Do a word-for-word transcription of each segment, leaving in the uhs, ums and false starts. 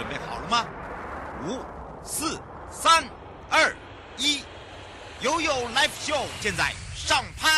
准备好了吗？五、四、三、二、一，悠悠 Live Show 现在上拍。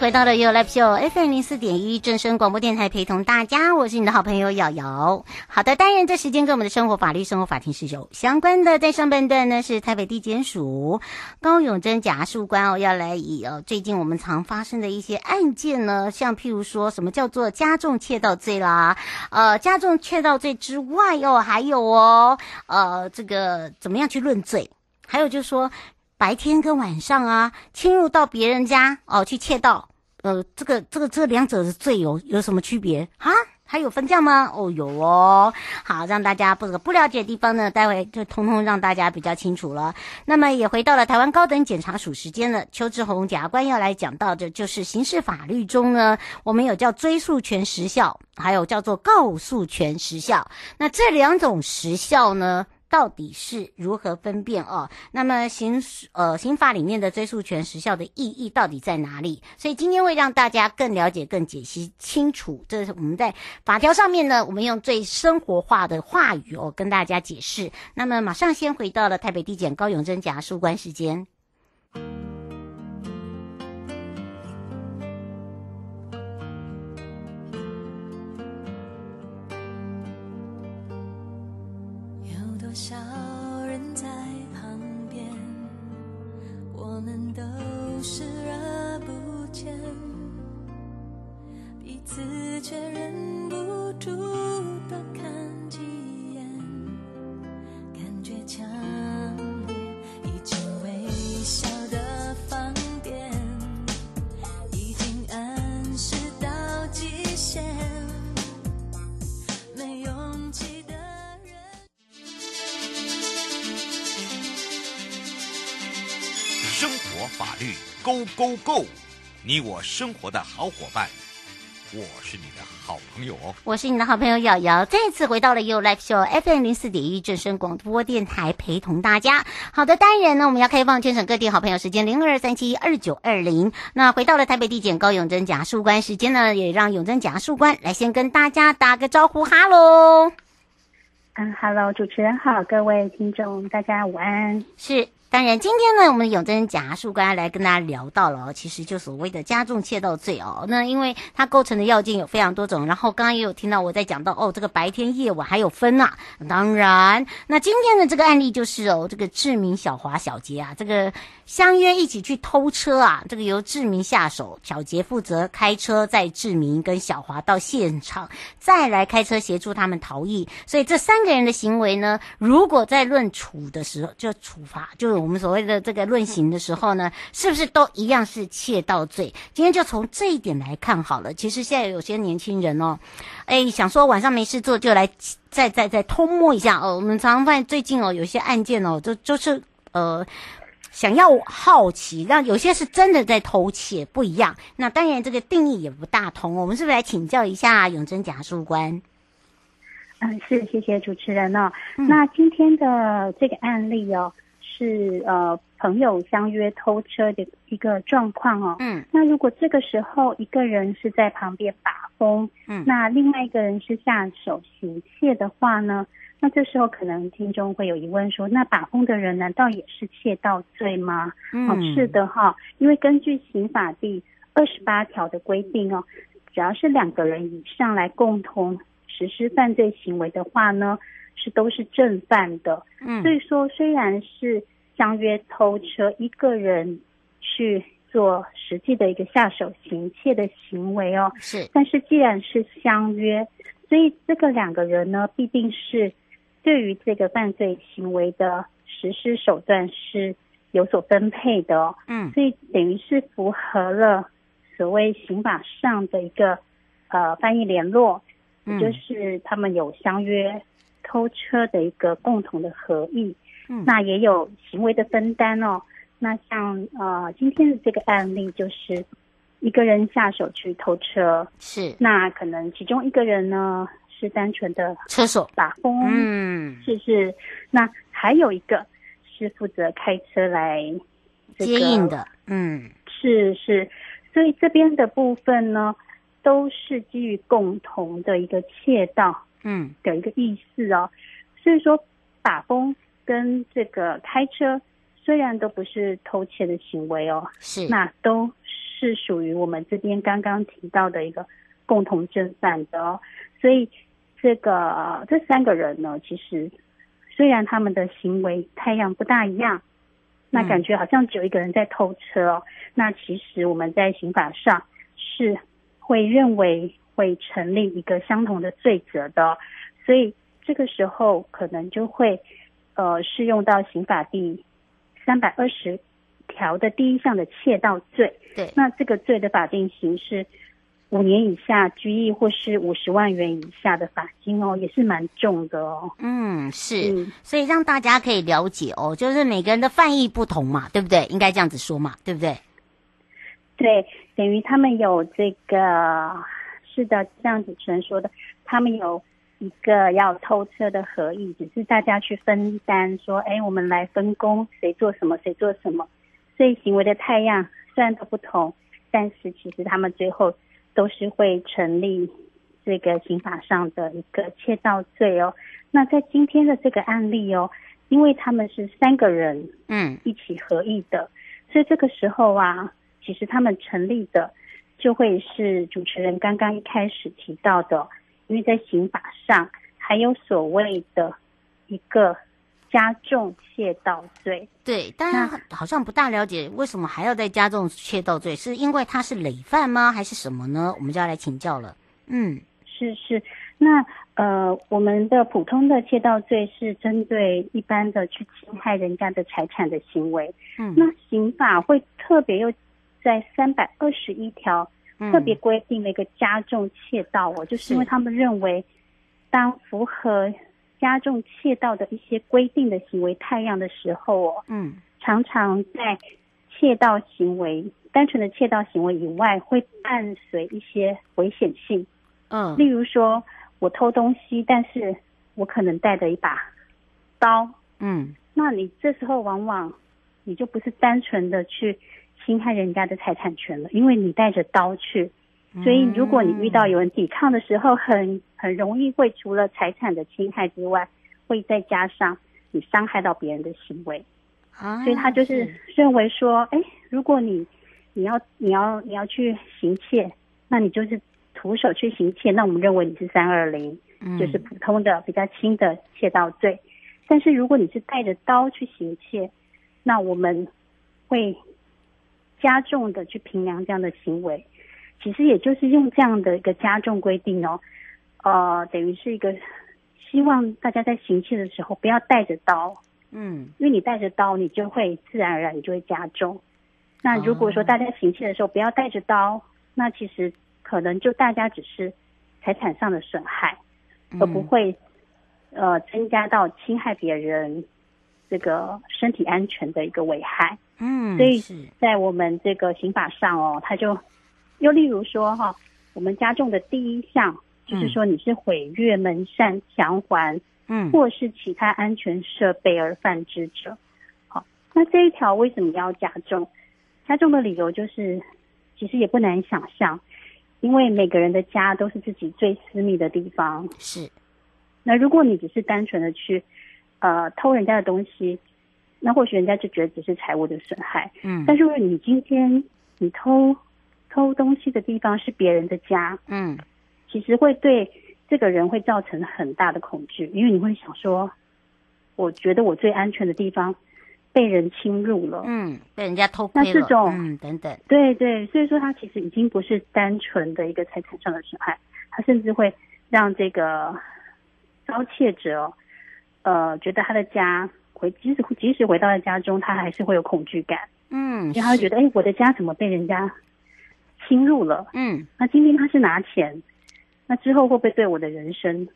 回到了YouLife Show F M 零四点一 正声广播电台，陪同大家，我是你的好朋友瑶瑶。好的，当然这时间跟我们的生活法律、生活法庭是有相关的。在上半段呢，是台北地检署高永贞检察官哦，要来以哦最近我们常发生的一些案件呢，像譬如说什么叫做加重窃盗罪啦，呃，加重窃盗罪之外哦，还有哦，呃，这个怎么样去论罪，还有就是说。白天跟晚上啊，侵入到别人家哦，去窃盗，呃，这个这个这两者的罪有有什么区别啊？还有分价吗？哦，有哦。好，让大家不不了解的地方呢，待会就通通让大家比较清楚了。那么也回到了台湾高等检察署时间了，邱志宏检察官要来讲到的，就是刑事法律中呢，我们有叫追诉权时效，还有叫做告诉权时效。那这两种时效呢？到底是如何分辨哦？那么刑呃刑法里面的追诉权时效的意义到底在哪里？所以今天会让大家更了解、更解析清楚。这是我们在法条上面呢，我们用最生活化的话语哦跟大家解释。那么马上先回到了台北地检高永贞检察官时间。多少人在旁边，我们都视而不见，彼此却忍不住多看几眼，感觉强烈，一直微笑的放电，已经暗示到极限，没勇气的。生活法律 Go Go Go， 你我生活的好伙伴，我是你的好朋友哦，我是你的好朋友瑶瑶，再次回到了 YouLife Show F M 零四点一 正声广播电台，陪同大家。好的，当然呢，我们要开放全省各地好朋友时间零二三七二九二零。那回到了台北地检高永贞检察官时间呢，也让永贞检察官来先跟大家打个招呼，哈喽。嗯，哈喽，主持人好，各位听众，大家午安。是。当然，今天呢，我们永贞检察官来跟大家聊到了、哦，其实就所谓的加重窃盗罪哦。那因为它构成的要件有非常多种，然后刚刚也有听到我在讲到哦，这个白天夜晚还有分啊。当然，那今天的这个案例就是哦，这个志明、小华、小杰啊，这个相约一起去偷车啊，这个由志明下手，小杰负责开车载志明跟小华到现场，再来开车协助他们逃逸。所以这三个人的行为呢，如果在论处的时候，就处罚就。我们所谓的这个论刑的时候呢，是不是都一样是窃盗罪？今天就从这一点来看好了。其实现在有些年轻人哦，哎，想说晚上没事做就来再再再偷摸一下哦。我们常常发现最近哦，有些案件哦，就就是呃。想要好奇，让有些是真的在偷窃，不一样。那当然这个定义也不大同。我们是不是来请教一下永贞检察官？嗯，是，谢谢主持人哦。嗯、那今天的这个案例哦。是呃，朋友相约偷车的一个状况哦。嗯，那如果这个时候一个人是在旁边把风，嗯，那另外一个人是下手行窃的话呢，那这时候可能听众会有疑问说，那把风的人难道也是窃盗罪吗？嗯，哦、是的哈、哦，因为根据刑法第二十八条的规定哦，只要是两个人以上来共同实施犯罪行为的话呢。是都是正犯的，所以说虽然是相约偷车，一个人去做实际的一个下手行窃的行为哦。是。但是既然是相约，所以这个两个人呢，必定是对于这个犯罪行为的实施手段是有所分配的哦。嗯。所以等于是符合了所谓刑法上的一个呃翻译联络，也就是他们有相约偷车的一个共同的合意。嗯。那也有行为的分担哦。那像呃今天的这个案例，就是一个人下手去偷车，是那可能其中一个人呢是单纯的车手把风，嗯，是是，那还有一个是负责开车来、这个、接应的，嗯，是是，所以这边的部分呢，都是基于共同的一个窃盗，嗯，的一个意思哦，所以说把风跟这个开车。虽然都不是偷窃的行为哦，是那都是属于我们这边刚刚提到的一个共同正犯的哦，所以这个这三个人呢，其实虽然他们的行为太样不大一样，那感觉好像只有一个人在偷车哦，嗯、那其实我们在刑法上是会认为会成立一个相同的罪责的、哦，所以这个时候可能就会呃适用到刑法第三百二十条的第一项的窃盗罪，对，那这个罪的法定刑是五年以下拘役或是五十万元以下的罚金哦，也是蛮重的哦。嗯，是嗯，所以让大家可以了解哦，就是每个人的犯意不同嘛，对不对？应该这样子说嘛，对不对？对，等于他们有这个，是的，像主持人说的，他们有一个要偷车的合意，只是大家去分担说，哎，我们来分工，谁做什么谁做什么，所以行为的太样虽然都不同，但是其实他们最后都是会成立这个刑法上的一个窃盗罪哦。那在今天的这个案例哦，因为他们是三个人嗯一起合意的、嗯、所以这个时候啊，其实他们成立的就会是主持人刚刚一开始提到的，因为在刑法上还有所谓的一个加重窃盗罪，对，大家好像不大了解为什么还要再加重窃盗罪，是因为他是累犯吗，还是什么呢？我们就要来请教了。嗯，是是，那呃，我们的普通的窃盗罪是针对一般的去侵害人家的财产的行为，嗯，那刑法会特别又在三百二十一条。特别规定了一个加重窃盗哦，就是因为他们认为当符合加重窃盗的一些规定的行为太样的时候哦，嗯，常常在窃盗行为单纯的窃盗行为以外会伴随一些危险性，嗯，例如说我偷东西，但是我可能带着一把刀，嗯，那你这时候往往你就不是单纯的去侵害人家的财产权了，因为你带着刀去，所以如果你遇到有人抵抗的时候，很很容易会除了财产的侵害之外，会再加上你伤害到别人的行为。啊，所以他就是认为说，哎，如果你你要你要你要去行窃，那你就是徒手去行窃，那我们认为你是三二零，就是普通的比较轻的窃盗罪。但是如果你是带着刀去行窃，那我们会加重的去评量这样的行为，其实也就是用这样的一个加重规定哦，呃，等于是一个希望大家在行窃的时候不要带着刀，嗯，因为你带着刀，你就会自然而然你就会加重。那如果说大家行窃的时候不要带着刀，哦、那其实可能就大家只是财产上的损害，而不会、嗯、呃增加到侵害别人这个身体安全的一个危害。嗯，所以在我们这个刑法上哦，它就又例如说哈、哦，我们加重的第一项就是说你是毁越门扇、墙环，嗯，或是其他安全设备而犯之者。好、哦，那这一条为什么要加重？加重的理由就是，其实也不难想象，因为每个人的家都是自己最私密的地方。是，那如果你只是单纯的去呃偷人家的东西。那或许人家就觉得只是财务的损害，嗯，但是如果你今天你偷偷东西的地方是别人的家，嗯，其实会对这个人会造成很大的恐惧，因为你会想说，我觉得我最安全的地方被人侵入了，嗯，被人家偷窥了，那这种嗯等等，对对，所以说它其实已经不是单纯的一个财产上的损害，它甚至会让这个遭窃者，呃，觉得他的家回即使即使回到了家中，他还是会有恐惧感，嗯，因为他会觉得哎，我的家怎么被人家侵入了，嗯，那今天他是拿钱，那之后会不会对我的人生？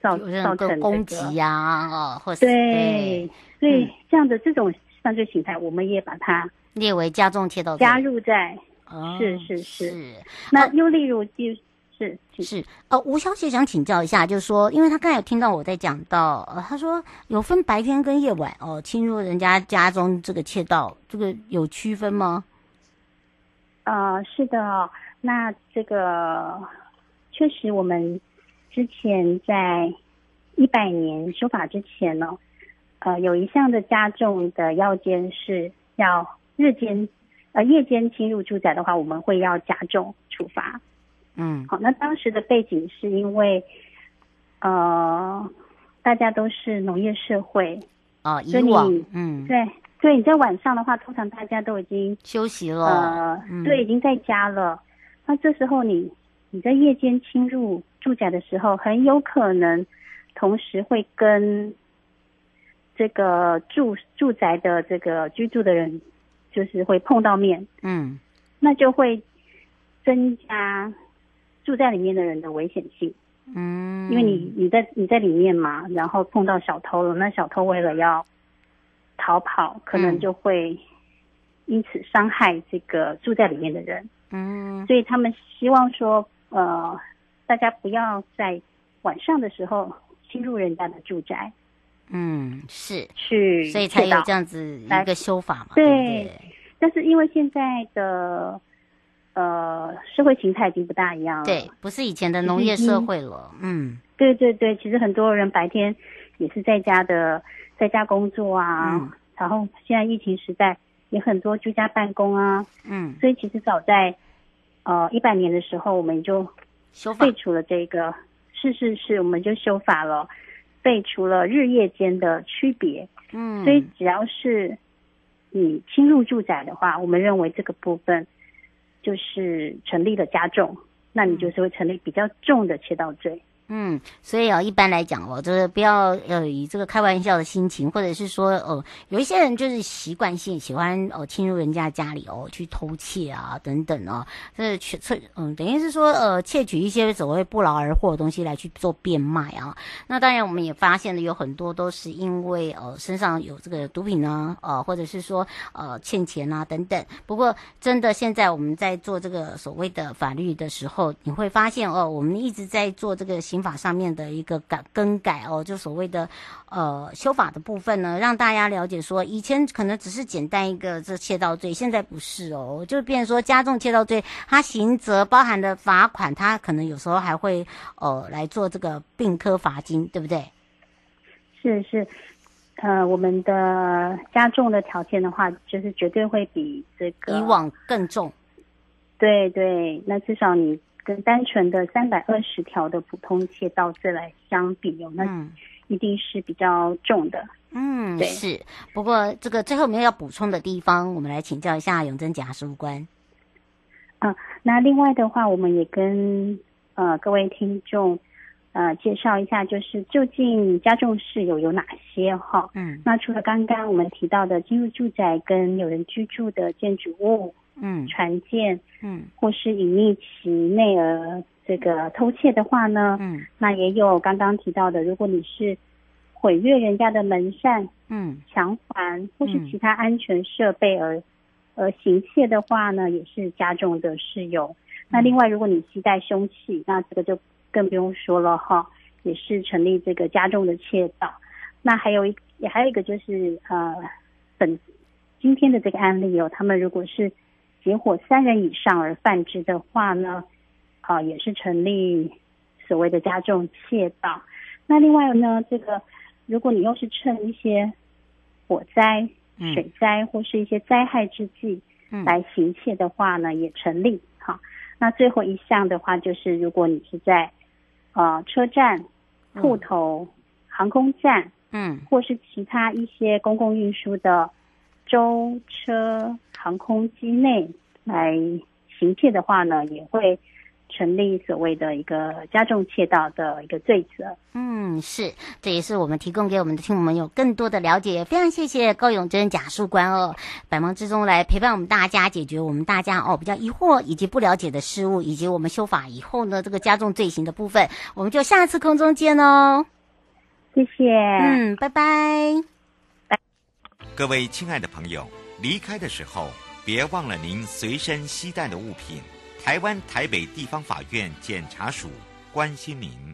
造造成攻击呀、啊，哦，或是对，所以这样的、嗯、这种犯罪形态，我们也把它列为加重窃盗罪，加入在、哦、是是是。是那又例如就是是呃，吴小姐想请教一下，就是说，因为她刚才有听到我在讲到，呃，她说有分白天跟夜晚哦、呃，侵入人家家中这个窃盗，这个有区分吗？呃，是的、哦，那这个确实我们。之前在一百年修法之前呢、哦，呃，有一项的加重的要件是要日间呃夜间侵入住宅的话，我们会要加重处罚。嗯，好，那当时的背景是因为呃大家都是农业社会啊，以往嗯对对，你在晚上的话，通常大家都已经休息了，呃、嗯、对，已经在家了。那这时候你你在夜间侵入。住宅的时候，很有可能同时会跟这个住住宅的这个居住的人，就是会碰到面，嗯，那就会增加住在里面的人的危险性，嗯，因为你你在你在里面嘛，然后碰到小偷了，那小偷为了要逃跑，可能就会因此伤害这个住在里面的人，嗯，所以他们希望说，呃。大家不要在晚上的时候侵入人家的住宅。嗯，是是，所以才有这样子一个修法嘛。对，对对，但是因为现在的呃社会形态已经不大一样了，对，不是以前的农业社会了。嗯，对对对，其实很多人白天也是在家的，在家工作啊，嗯、然后现在疫情时代也很多居家办公啊。嗯，所以其实早在呃一百年的时候，我们就。废除了这个，是是是，我们就修法了，废除了日夜间的区别。嗯，所以只要是你侵入住宅的话，我们认为这个部分就是成立了加重，那你就是会成立比较重的窃盗罪。嗯，所以啊、哦，一般来讲哦，就是不要呃以这个开玩笑的心情，或者是说哦、呃，有一些人就是习惯性喜欢哦、呃、侵入人家家里哦去偷窃啊等等哦，这窃嗯等于是说呃窃取一些所谓不劳而获的东西来去做变卖啊。那当然我们也发现了有很多都是因为呃身上有这个毒品啊，呃或者是说呃欠钱啊等等。不过真的现在我们在做这个所谓的法律的时候，你会发现哦，我们一直在做这个行。刑法上面的一个改更改哦，就所谓的呃修法的部分呢，让大家了解说，以前可能只是简单一个这窃盗罪，现在不是哦，就变成说加重窃盗罪，它刑责包含的罚款，它可能有时候还会呃来做这个并科罚金，对不对？是是，呃，我们的加重的条件的话，就是绝对会比这个以往更重。对对，那至少你。跟单纯的三百二十条的普通窃盗罪来相比，有那一定是比较重的。嗯，对，是。不过这个最后没有要补充的地方，我们来请教一下永贞检察事务官。啊、呃，那另外的话，我们也跟呃各位听众呃介绍一下，就是究竟加重事有有哪些哈？嗯，那除了刚刚我们提到的进入住宅跟有人居住的建筑物。嗯，传件，嗯，或是隐匿其内而这个偷窃的话呢，嗯，那也有刚刚提到的，如果你是毁越人家的门扇，嗯，墙环或是其他安全设备而、嗯、而行窃的话呢，也是加重的事由、嗯。那另外，如果你携带凶器，那这个就更不用说了哈，也是成立这个加重的窃盗。那还有一也还有一个就是呃，本今天的这个案例哦，他们如果是结伙三人以上而犯之的话呢，啊、呃，也是成立所谓的加重窃盗。那另外呢，这个如果你又是趁一些火灾、水灾或是一些灾害之际来行窃的话呢，也成立。好，那最后一项的话就是，如果你是在呃车站、户头、嗯、航空站，嗯，或是其他一些公共运输的舟车航空机内来行窃的话呢，也会成立所谓的一个加重窃盗的一个罪责。嗯，是，这也是我们提供给我们的听众朋友更多的了解。非常谢谢高永贞贾树官哦，百忙之中来陪伴我们大家，解决我们大家哦比较疑惑以及不了解的事物，以及我们修法以后呢这个加重罪行的部分，我们就下次空中见哦。谢谢，嗯，拜拜。各位亲爱的朋友，离开的时候别忘了您随身携带的物品。台湾台北地方法院检察署关心您。